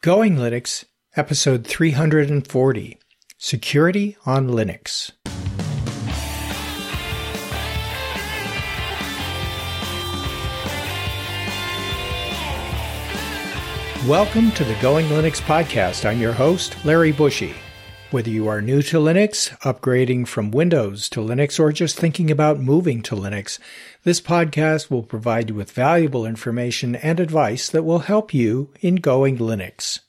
Going Linux, Episode 340, Security on Linux. Welcome to the Going Linux podcast. I'm your host, Larry Bushy. Whether you are new to Linux, upgrading from Windows to Linux, or just thinking about moving to Linux, this podcast will provide you with valuable information and advice that will help you in Going Linux.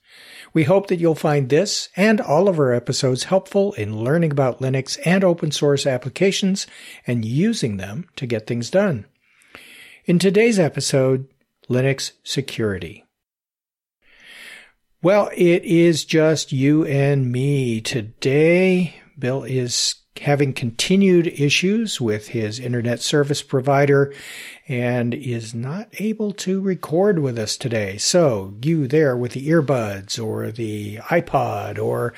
We hope that you'll find this and all of our episodes helpful in learning about Linux and open source applications and using them to get things done. In today's episode, Linux security. Well, it is just you and me today. Bill is having continued issues with his internet service provider and is not able to record with us today. So you there with the earbuds or the iPod or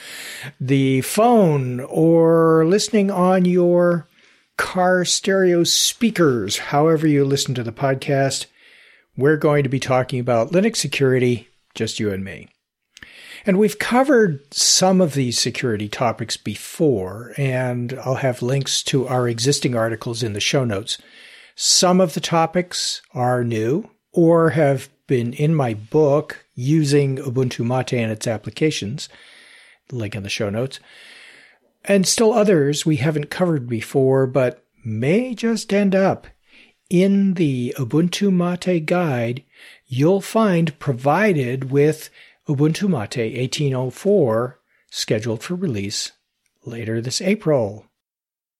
the phone or listening on your car stereo speakers, however you listen to the podcast, we're going to be talking about Linux security, just you and me. And we've covered some of these security topics before, and I'll have links to our existing articles in the show notes. Some of the topics are new or have been in my book, Using Ubuntu MATE and Its Applications, link in the show notes. And still others we haven't covered before, but may just end up in the Ubuntu MATE guide you'll find provided with Ubuntu MATE 18.04, scheduled for release later this April.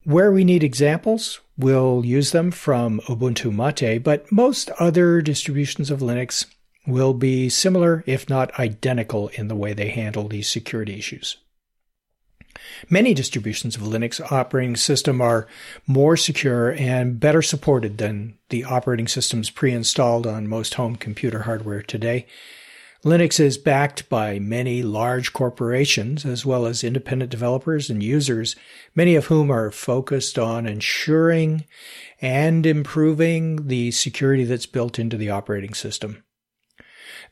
Where we need examples, we'll use them from Ubuntu MATE, but most other distributions of Linux will be similar, if not identical, in the way they handle these security issues. Many distributions of Linux operating system are more secure and better supported than the operating systems pre-installed on most home computer hardware today. Linux is backed by many large corporations as well as independent developers and users, many of whom are focused on ensuring and improving the security that's built into the operating system.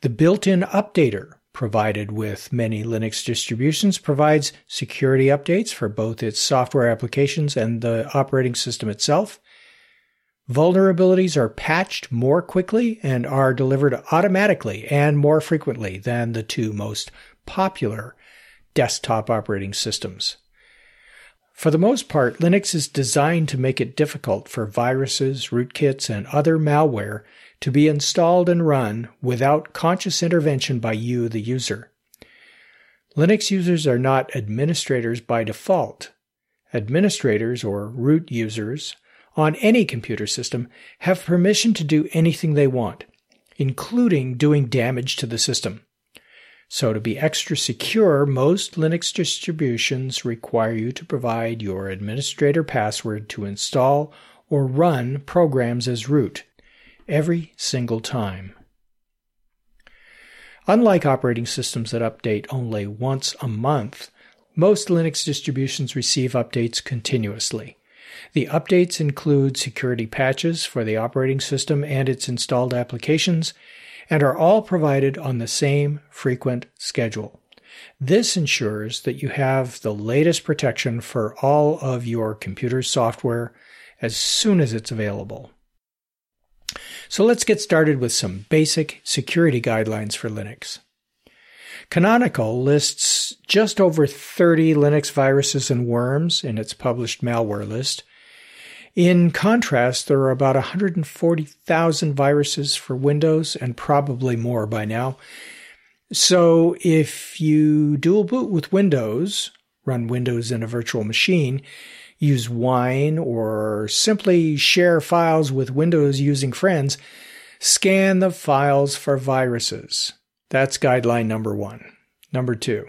The built-in updater provided with many Linux distributions provides security updates for both its software applications and the operating system itself. Vulnerabilities are patched more quickly and are delivered automatically and more frequently than the two most popular desktop operating systems. For the most part, Linux is designed to make it difficult for viruses, rootkits, and other malware to be installed and run without conscious intervention by you, the user. Linux users are not administrators by default. Administrators, or root users, on any computer system, have permission to do anything they want, including doing damage to the system. So to be extra secure, most Linux distributions require you to provide your administrator password to install or run programs as root every single time. Unlike operating systems that update only once a month, most Linux distributions receive updates continuously. The updates include security patches for the operating system and its installed applications, and are all provided on the same frequent schedule. This ensures that you have the latest protection for all of your computer software as soon as it's available. So let's get started with some basic security guidelines for Linux. Canonical lists just over 30 Linux viruses and worms in its published malware list. In contrast, there are about 140,000 viruses for Windows and probably more by now. So if you dual boot with Windows, run Windows in a virtual machine, use Wine, or simply share files with Windows using friends, scan the files for viruses. That's guideline number one. Number two,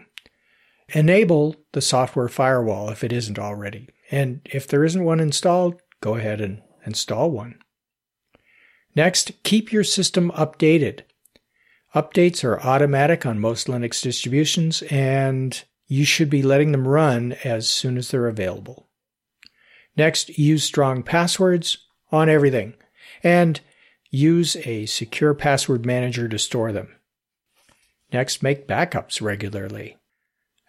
enable the software firewall if it isn't already. And if there isn't one installed, go ahead and install one. Next, keep your system updated. Updates are automatic on most Linux distributions, and you should be letting them run as soon as they're available. Next, use strong passwords on everything, and use a secure password manager to store them. Next, make backups regularly.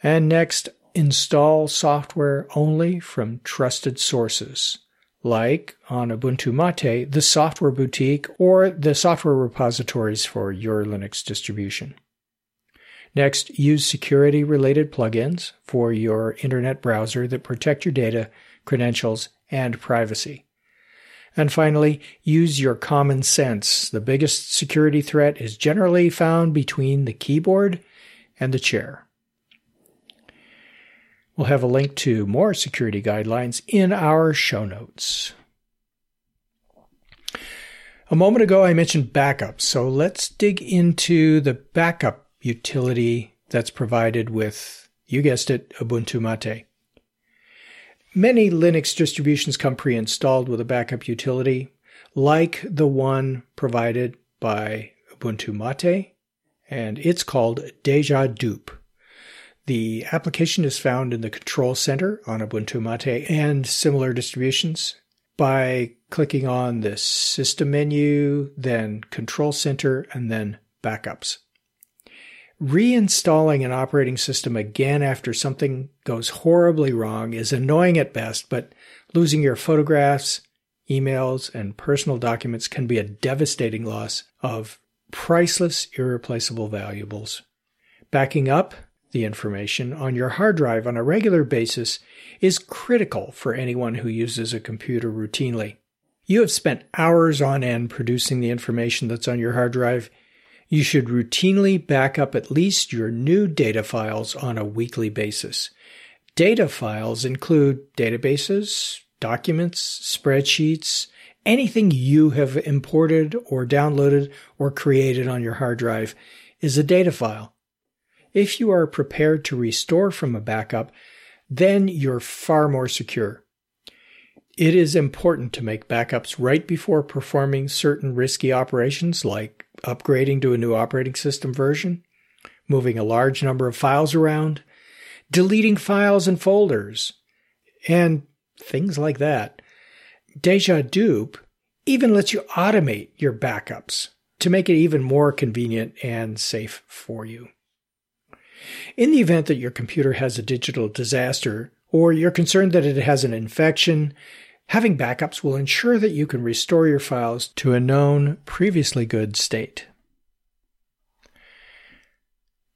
And next, install software only from trusted sources, like on Ubuntu Mate, the Software Boutique, or the software repositories for your Linux distribution. Next, use security-related plugins for your internet browser that protect your data, credentials, and privacy. And finally, use your common sense. The biggest security threat is generally found between the keyboard and the chair. We'll have a link to more security guidelines in our show notes. A moment ago, I mentioned backups, so let's dig into the backup utility that's provided with, you guessed it, Ubuntu Mate. Many Linux distributions come pre-installed with a backup utility, like the one provided by Ubuntu Mate, and it's called Deja Dup. The application is found in the Control Center on Ubuntu Mate and similar distributions by clicking on the System menu, then Control Center, and then Backups. Reinstalling an operating system again after something goes horribly wrong is annoying at best, but losing your photographs, emails, and personal documents can be a devastating loss of priceless, irreplaceable valuables. Backing up the information on your hard drive on a regular basis is critical for anyone who uses a computer routinely. You have spent hours on end producing the information that's on your hard drive. You should routinely back up at least your new data files on a weekly basis. Data files include databases, documents, spreadsheets, anything you have imported or downloaded or created on your hard drive is a data file. If you are prepared to restore from a backup, then you're far more secure. It is important to make backups right before performing certain risky operations like upgrading to a new operating system version, moving a large number of files around, deleting files and folders, and things like that. Deja Dup even lets you automate your backups to make it even more convenient and safe for you. In the event that your computer has a digital disaster or you're concerned that it has an infection, having backups will ensure that you can restore your files to a known, previously good state.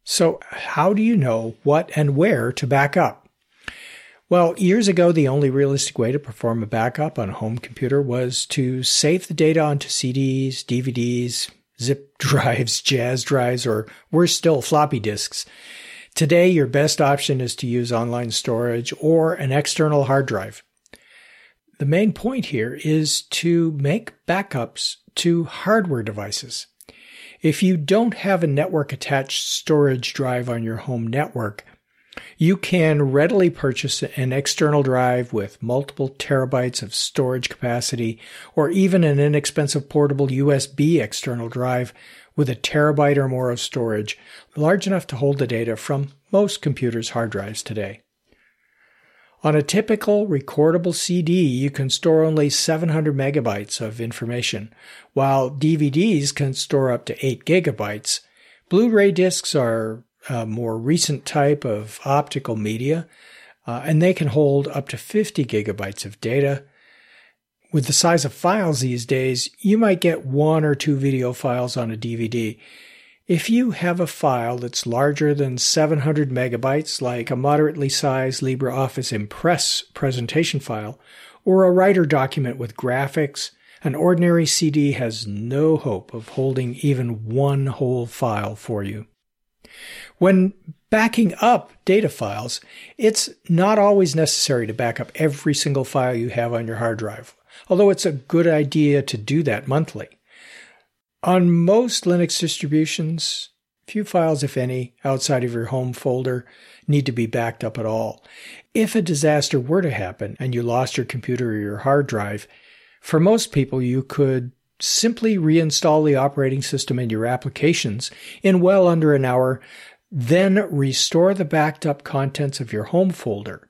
So how do you know what and where to back up? Well, years ago, the only realistic way to perform a backup on a home computer was to save the data onto CDs, DVDs, zip drives, jazz drives, or worse still, floppy disks. Today, your best option is to use online storage or an external hard drive. The main point here is to make backups to hardware devices. If you don't have a network-attached storage drive on your home network, you can readily purchase an external drive with multiple terabytes of storage capacity, or even an inexpensive portable USB external drive with a terabyte or more of storage, large enough to hold the data from most computers' hard drives today. On a typical recordable CD, you can store only 700 megabytes of information, while DVDs can store up to 8 gigabytes. Blu-ray discs are a more recent type of optical media, and they can hold up to 50 gigabytes of data. With the size of files these days, you might get 1 or 2 video files on a DVD. If you have a file that's larger than 700 megabytes, like a moderately sized LibreOffice Impress presentation file, or a writer document with graphics, an ordinary CD has no hope of holding even one whole file for you. When backing up data files, it's not always necessary to back up every single file you have on your hard drive, although it's a good idea to do that monthly. On most Linux distributions, few files, if any, outside of your home folder need to be backed up at all. If a disaster were to happen and you lost your computer or your hard drive, for most people you could simply reinstall the operating system and your applications in well under an hour, then restore the backed up contents of your home folder.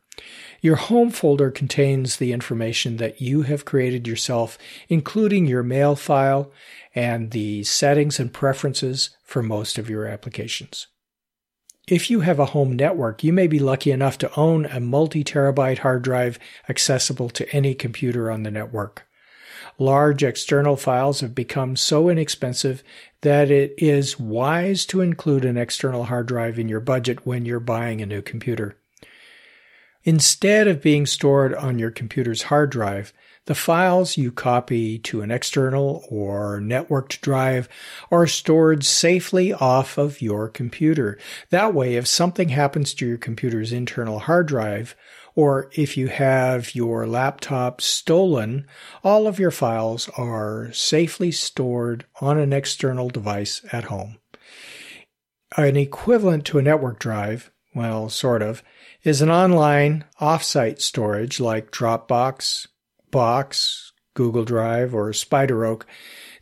Your home folder contains the information that you have created yourself, including your mail file and the settings and preferences for most of your applications. If you have a home network, you may be lucky enough to own a multi-terabyte hard drive accessible to any computer on the network. Large external files have become so inexpensive that it is wise to include an external hard drive in your budget when you're buying a new computer. Instead of being stored on your computer's hard drive, the files you copy to an external or networked drive are stored safely off of your computer. That way, if something happens to your computer's internal hard drive, or if you have your laptop stolen, all of your files are safely stored on an external device at home. An equivalent to a network drive, well, sort of, is an online offsite storage like Dropbox, Box, Google Drive, or Spider Oak.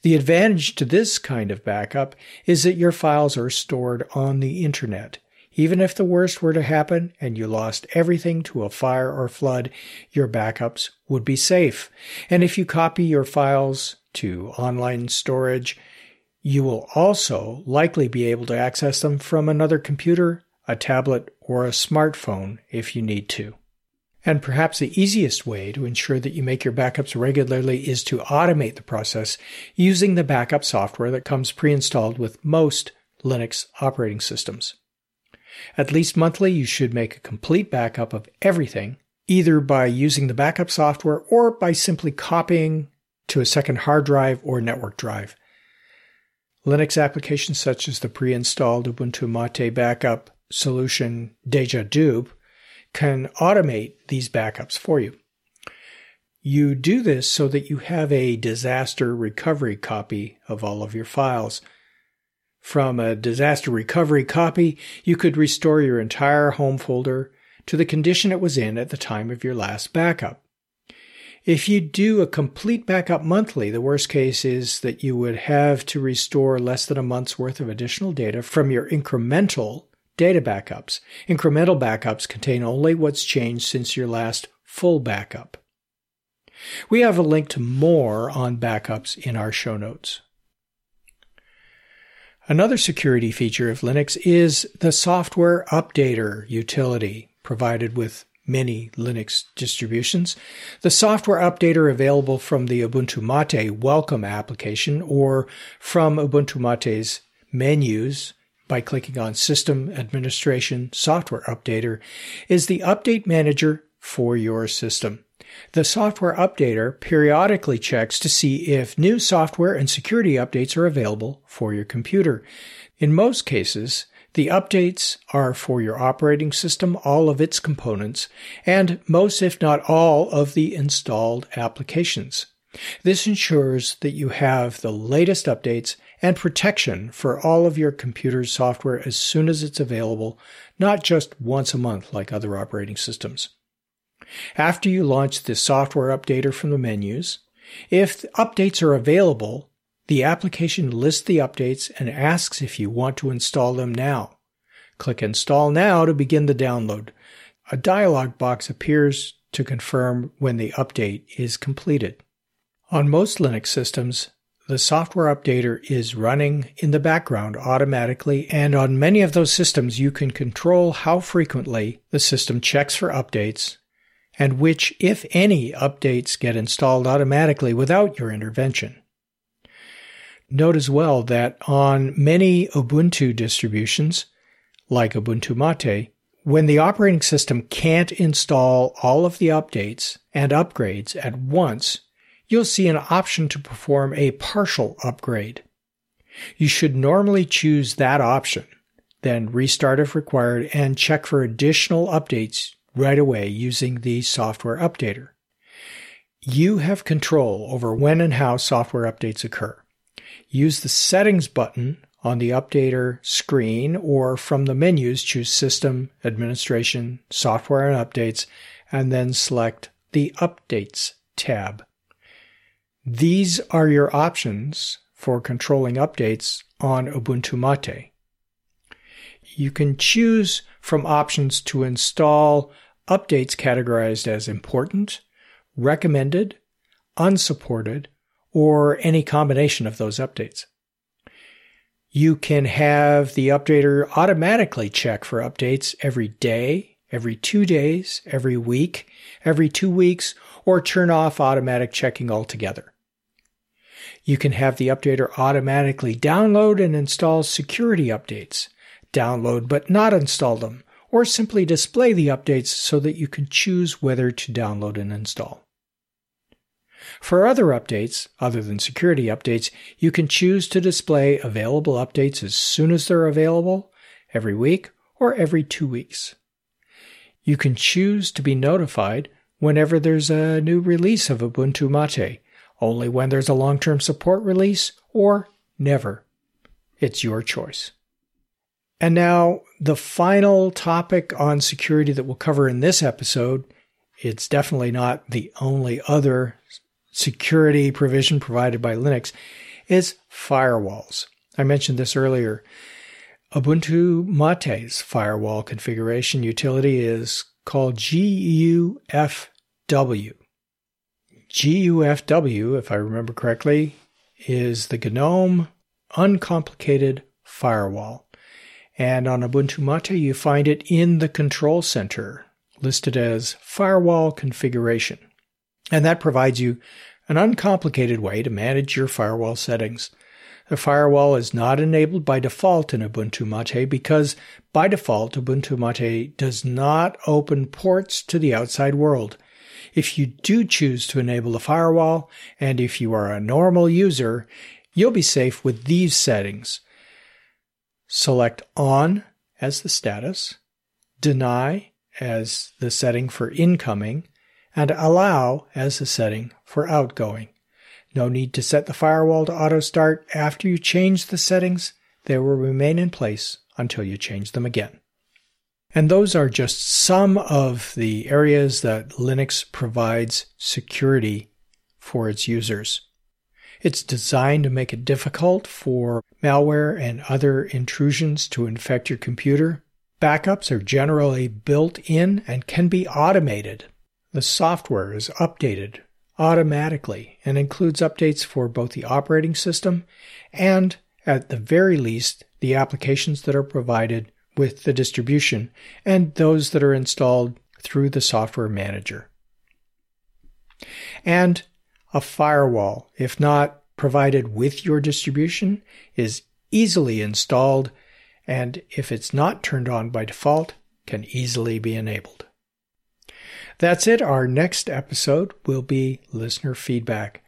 The advantage to this kind of backup is that your files are stored on the internet. Even if the worst were to happen and you lost everything to a fire or flood, your backups would be safe. And if you copy your files to online storage, you will also likely be able to access them from another computer, a tablet, or a smartphone if you need to. And perhaps the easiest way to ensure that you make your backups regularly is to automate the process using the backup software that comes pre-installed with most Linux operating systems. At least monthly, you should make a complete backup of everything, either by using the backup software or by simply copying to a second hard drive or network drive. Linux applications such as the pre-installed Ubuntu MATE backup solution Deja Dup can automate these backups for you. You do this so that you have a disaster recovery copy of all of your files. From a disaster recovery copy, you could restore your entire home folder to the condition it was in at the time of your last backup. If you do a complete backup monthly, the worst case is that you would have to restore less than a month's worth of additional data from your incremental data backups. Incremental backups contain only what's changed since your last full backup. We have a link to more on backups in our show notes. Another security feature of Linux is the Software Updater utility provided with many Linux distributions. The Software Updater available from the Ubuntu MATE Welcome application or from Ubuntu MATE's menus by clicking on System Administration Software Updater is the update manager for your system. The Software Updater periodically checks to see if new software and security updates are available for your computer. In most cases, the updates are for your operating system, all of its components, and most, if not all, of the installed applications. This ensures that you have the latest updates and protection for all of your computer's software as soon as it's available, not just once a month like other operating systems. After you launch the software updater from the menus, if the updates are available, the application lists the updates and asks if you want to install them now. Click Install Now to begin the download. A dialog box appears to confirm when the update is completed. On most Linux systems, the software updater is running in the background automatically, and on many of those systems you can control how frequently the system checks for updates and which, if any, updates get installed automatically without your intervention. Note as well that on many Ubuntu distributions, like Ubuntu MATE, when the operating system can't install all of the updates and upgrades at once, you'll see an option to perform a partial upgrade. You should normally choose that option, then restart if required, and check for additional updates right away using the software updater. You have control over when and how software updates occur. Use the settings button on the updater screen or from the menus choose System, Administration, Software and Updates, and then select the Updates tab. These are your options for controlling updates on Ubuntu MATE. You can choose from options to install updates categorized as important, recommended, unsupported, or any combination of those updates. You can have the updater automatically check for updates every day, every 2 days, every week, every 2 weeks, or turn off automatic checking altogether. You can have the updater automatically download and install security updates, download but not install them, or simply display the updates so that you can choose whether to download and install. For other updates, other than security updates, you can choose to display available updates as soon as they're available, every week or every 2 weeks. You can choose to be notified whenever there's a new release of Ubuntu MATE, only when there's a long-term support release, or never. It's your choice. And now, the final topic on security that we'll cover in this episode, it's definitely not the only other security provision provided by Linux, is firewalls. I mentioned this earlier. Ubuntu MATE's firewall configuration utility is called GUFW. GUFW, if I remember correctly, is the GNOME Uncomplicated Firewall. And on Ubuntu MATE, you find it in the Control Center, listed as Firewall Configuration. And that provides you an uncomplicated way to manage your firewall settings. The firewall is not enabled by default in Ubuntu MATE because, by default, Ubuntu MATE does not open ports to the outside world. If you do choose to enable the firewall, and if you are a normal user, you'll be safe with these settings. Select On as the status, Deny as the setting for incoming, and Allow as the setting for outgoing. No need to set the firewall to auto-start. After you change the settings, they will remain in place until you change them again. And those are just some of the areas that Linux provides security for its users. It's designed to make it difficult for malware and other intrusions to infect your computer. Backups are generally built in and can be automated. The software is updated automatically and includes updates for both the operating system and, at the very least, the applications that are provided with the distribution and those that are installed through the software manager. And a firewall, if not provided with your distribution, is easily installed, and if it's not turned on by default, can easily be enabled. That's it. Our next episode will be listener feedback.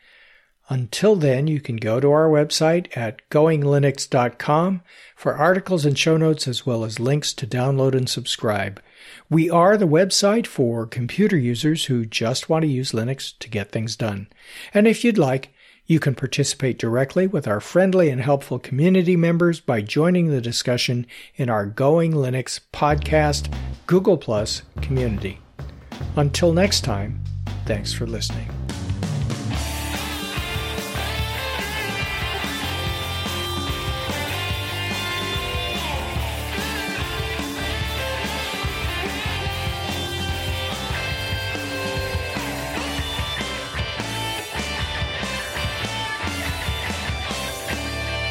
Until then, you can go to our website at goinglinux.com for articles and show notes, as well as links to download and subscribe. We are the website for computer users who just want to use Linux to get things done. And if you'd like, you can participate directly with our friendly and helpful community members by joining the discussion in our Going Linux podcast Google Plus community. Until next time, thanks for listening.